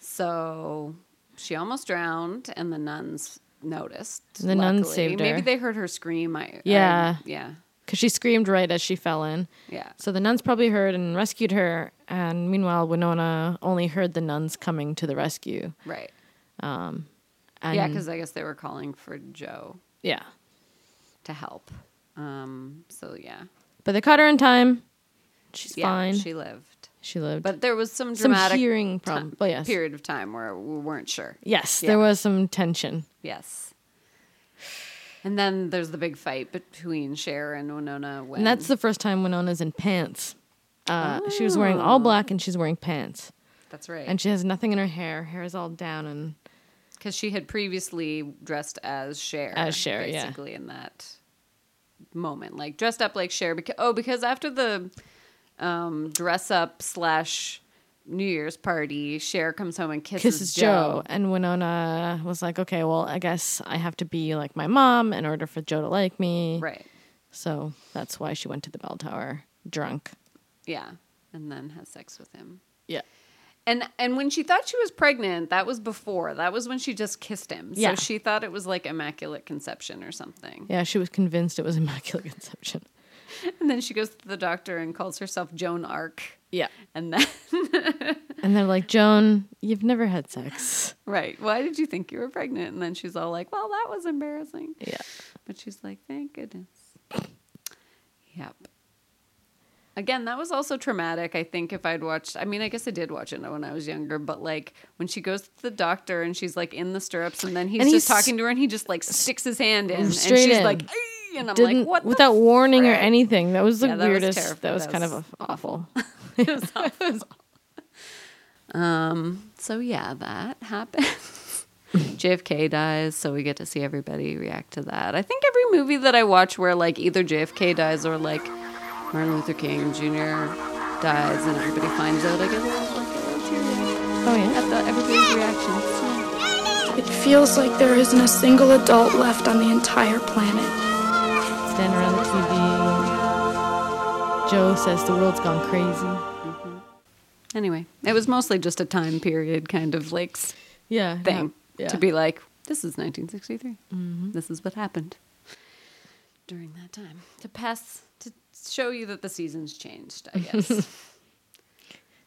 So she almost drowned, and the nuns noticed. The luckily. nuns saved her. Maybe they heard her scream. I, yeah. Um, yeah. Because she screamed right as she fell in. Yeah. So the nuns probably heard and rescued her. And meanwhile, Winona only heard the nuns coming to the rescue. Right. Um, and yeah, because I guess they were calling for Joe. Yeah. To help. Um, so, yeah. But they caught her in time. She's yeah, fine. She lived. She lived. But there was some dramatic some hearing problem. Time, oh, yes. period of time where we weren't sure. Yes. Yeah. There was some tension. Yes. And then there's the big fight between Cher and Winona. When and that's the first time Winona's in pants. Uh, oh. She was wearing all black and she's wearing pants. That's right. And she has nothing in her hair. Her hair is all down. and Because she had previously dressed as Cher. As Cher, basically, yeah. Basically in that moment. Like dressed up like Cher. Beca- oh, because after the um, dress up slash... New Year's party, Cher comes home and kisses, kisses Joe. Joe. And Winona was like, okay, well, I guess I have to be like my mom in order for Joe to like me. Right. So that's why she went to the bell tower drunk. Yeah. And then has sex with him. Yeah. And and when she thought she was pregnant, that was before. That was when she just kissed him. So yeah. she thought it was like immaculate conception or something. Yeah, she was convinced it was immaculate conception. And then she goes to the doctor and calls herself Joan Arc. Yeah. And then and they're like, Joan, you've never had sex. Right. Why did you think you were pregnant? And then she's all like, well, that was embarrassing. Yeah. But she's like, thank goodness. Yep. Again, that was also traumatic, I think, if I'd watched... I mean, I guess I did watch it when I was younger, but, like, when she goes to the doctor and she's, like, in the stirrups, and then he's, and he's just talking to her, and he just, like, sticks his hand in, and she's in. like... Ay! you, and I'm Didn't, like, what the without frick? warning or anything. That was the yeah, that weirdest. Was that was that kind was of awful. awful. It was awful. Um, so yeah, that happened. J F K dies, so we get to see everybody react to that. I think every movie that I watch where like either J F K dies or like Martin Luther King Junior dies and everybody finds out, I get a little like a little teary. Oh yeah, at the, everybody's reaction. It feels like there isn't a single adult left on the entire planet. Stand around the T V. Joe says the world's gone crazy. Anyway, it was mostly just a time period kind of like yeah, thing yeah, yeah. to be like, this is nineteen sixty-three. Mm-hmm. This is what happened during that time. To pass, to show you that the seasons changed, I guess.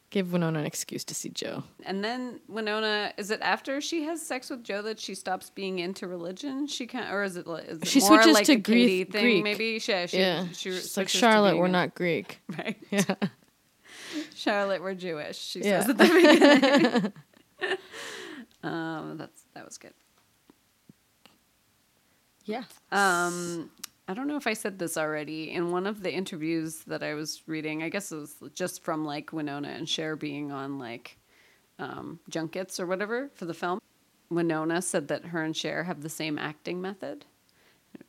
Give Winona an excuse to see Joe. And then Winona, is it after she has sex with Joe that she stops being into religion? She can't, or is it, is it she more switches like to a Greek, Katie thing? Greek. Maybe she, yeah, she, yeah. she She's like, Charlotte, we're not Greek. Right. Yeah. Charlotte, we're Jewish, she yeah. says at the beginning. um, that's that was good. Yeah. Um, I don't know if I said this already. In one of the interviews that I was reading, I guess it was just from like Winona and Cher being on like um, junkets or whatever for the film. Winona said that her and Cher have the same acting method,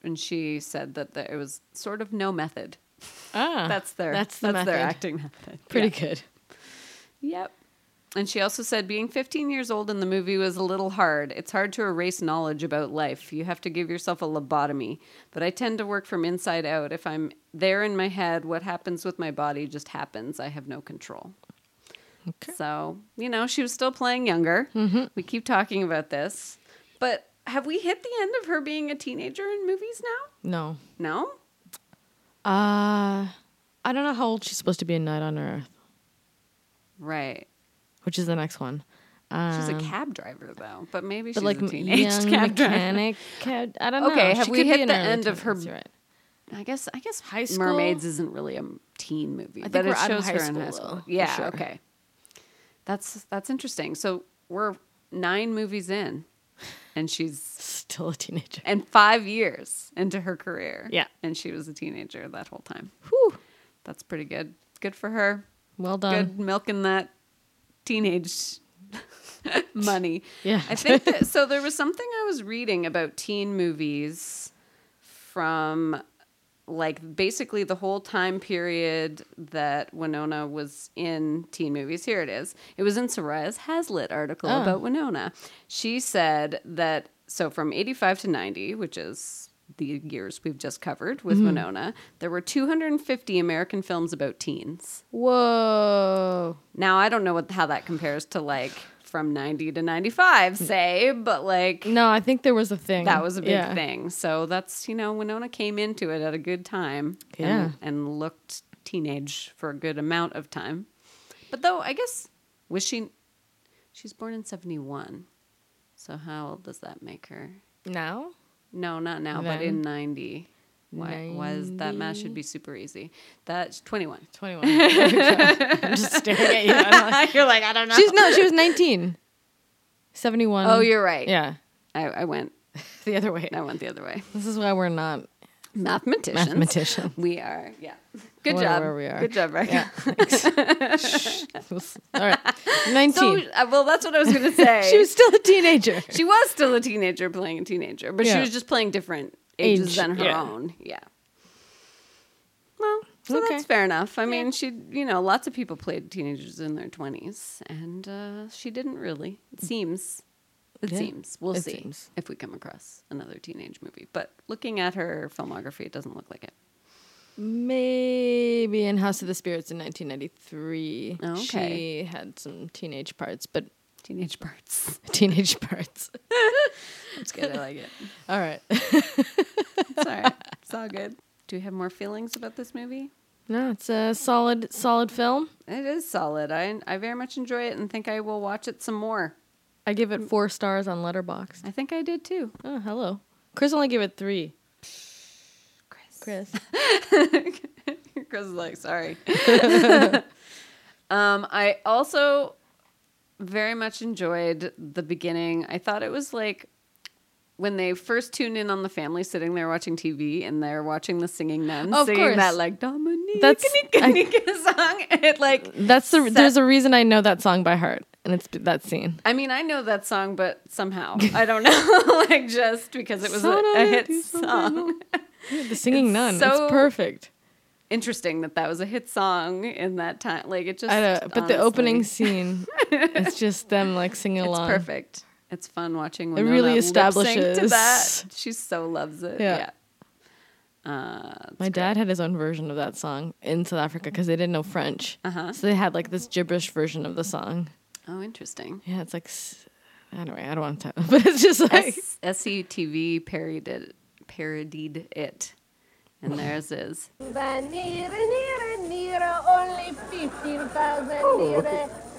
and she said that the, it was sort of no method. Ah, that's their that's, the that's their acting method. Pretty yeah. good. Yep. And she also said being fifteen years old in the movie was a little hard. It's hard to erase knowledge about life. You have to give yourself a lobotomy. But I tend to work from inside out. If I'm there in my head, what happens with my body just happens. I have no control. Okay. So, you know, she was still playing younger. Mm-hmm. We keep talking about this. But have we hit the end of her being a teenager in movies now? No. No? Uh, I don't know how old she's supposed to be in Night on Earth. Right. Which is the next one. Um, she's a cab driver, though. But maybe but she's like a teenage cab mechanic driver. Cab, I don't okay, know. Okay, have she we hit the end of her... Right. I guess I guess high school? Mermaids isn't really a teen movie. I think but we're it shows her in high school. Though, yeah, sure. Okay. That's, that's interesting. So we're nine movies in. And she's still a teenager. And five years into her career. Yeah. And she was a teenager that whole time. Whew. That's pretty good. Good for her. Well done. Good milking that teenage money. Yeah. I think that, so there was something I was reading about teen movies from like basically the whole time period that Winona was in teen movies. Here it is. It was in Soraya's Hazlitt article oh. about Winona. She said that, so from eighty-five to ninety, which is the years we've just covered with mm-hmm. Winona, there were two hundred fifty American films about teens. Whoa. Now, I don't know what how that compares to like from ninety to ninety-five, say, but like... No, I think there was a thing. That was a big yeah. thing. So that's, you know, Winona came into it at a good time yeah. and, and looked teenage for a good amount of time. But though, I guess, was she... She's born in seventy-one. So how old does that make her? Now? No, not now, then? But in ninety. Why was that math should be super easy? That's twenty-one. twenty-one. I'm just staring at you. You're like, I don't know. She's no, she was nineteen. seventy-one. Oh, you're right. Yeah. I, I went the other way. I went the other way. This is why we're not mathematicians. Mathematicians. We are, yeah. Good Whatever job. We are. Good job, Rekha. Yeah. All right. nineteen. So, uh, well, that's what I was going to say. She was still a teenager. She was still a teenager playing a teenager, but yeah. she was just playing different ages Age. than her yeah. own. Yeah. Well, so okay. that's fair enough. I yeah. mean, she, you know, lots of people played teenagers in their twenties, and uh, she didn't really. It seems. It yeah. seems. We'll it see seems. if we come across another teenage movie. But looking at her filmography, it doesn't look like it. Maybe in House of the Spirits in nineteen ninety-three, okay. she had some teenage parts, but... Teenage parts. Teenage parts. That's good. I like it. All right. It's all right. It's all good. Do we have more feelings about this movie? No, it's a solid, solid film. It is solid. I I very much enjoy it and think I will watch it some more. I give it four stars on Letterboxd. I think I did too. Oh, hello. Chris only gave it three. Chris. Chris. Chris is like, sorry. um, I also... very much enjoyed the beginning. I thought it was like when they first tuned in on the family sitting there watching T V and they're watching the singing nuns oh, singing course. that like Dominique that's, Nick, I, song. It like that's the set. There's a reason I know that song by heart. And it's that scene. I mean, I know that song, but somehow. I don't know. Like, just because it was a, a hit song. Yeah, the singing it's nun. So it's perfect. Interesting that that was a hit song in that time. Like, it just... I know, but honestly. The opening scene, it's just them, like, singing along. It's perfect. It's fun watching Winona. It really establishes. To that. She so loves it. Yeah. yeah. Uh, my great. dad had his own version of that song in South Africa because they didn't know French. Uh-huh. So they had, like, this gibberish version of the song. Oh, interesting. Yeah, it's like, anyway, I don't want to tell, but it's just like. S C T V parodied it, parodied it, and theirs is. Only fifteen thousand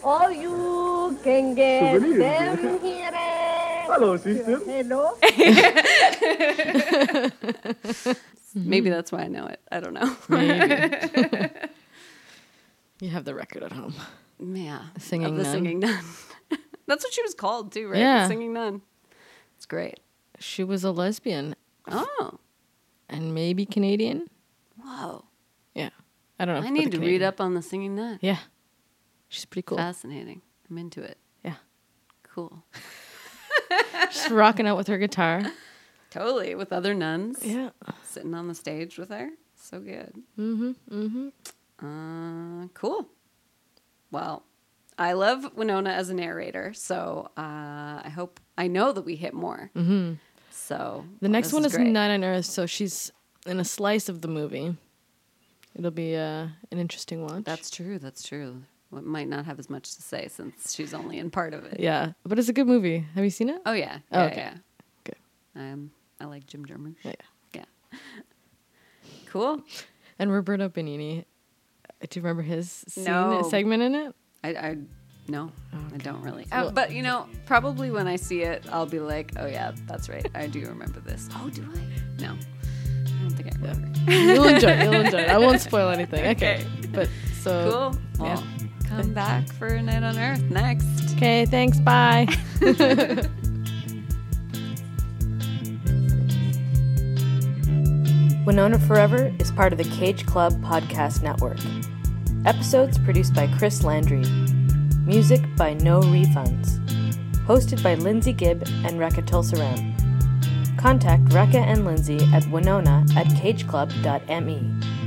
all you can get them here. Hello, sister. Hello. Maybe that's why I know it. I don't know. Maybe. You have the record at home. Yeah. The singing of the nun. Singing nun. That's what she was called, too, right? Yeah. The singing nun. It's great. She was a lesbian. Oh. And maybe Canadian. Whoa. Yeah. I don't know. I need to read up on the singing nun. Yeah. She's pretty cool. Fascinating. I'm into it. Yeah. Cool. She's rocking out with her guitar. Totally. With other nuns. Yeah. Sitting on the stage with her. So good. Mm-hmm. Mm-hmm. Uh, cool. Well, I love Winona as a narrator, so uh, I hope I know that we hit more. Mm-hmm. So the next well, one is, is Night on Earth, so she's in a slice of the movie. It'll be uh, an interesting watch. That's true. That's true. We might not have as much to say since she's only in part of it. Yeah, but it's a good movie. Have you seen it? Oh yeah. Oh, yeah, okay. yeah. Good. Um, I like Jim Jarmusch. Yeah. Yeah. Cool. And Roberto Benigni. Do you remember his scene, no. segment in it? I, I no, okay. I don't really. Oh, but you know, probably when I see it, I'll be like, oh yeah, that's right. I do remember this. Oh, do I? No, I don't think I remember. Yeah. You'll enjoy it. You'll enjoy it. I won't spoil anything. Okay. okay. But so cool. Yeah. Well, come back for a Night on Earth next. Okay. Thanks. Bye. Winona Forever is part of the Cage Club Podcast Network. Episodes produced by Chris Landry. Music by No Refunds. Hosted by Lindsay Gibb and Rekha Tulsaram. Contact Rekha and Lindsay at winona at cageclub dot m e.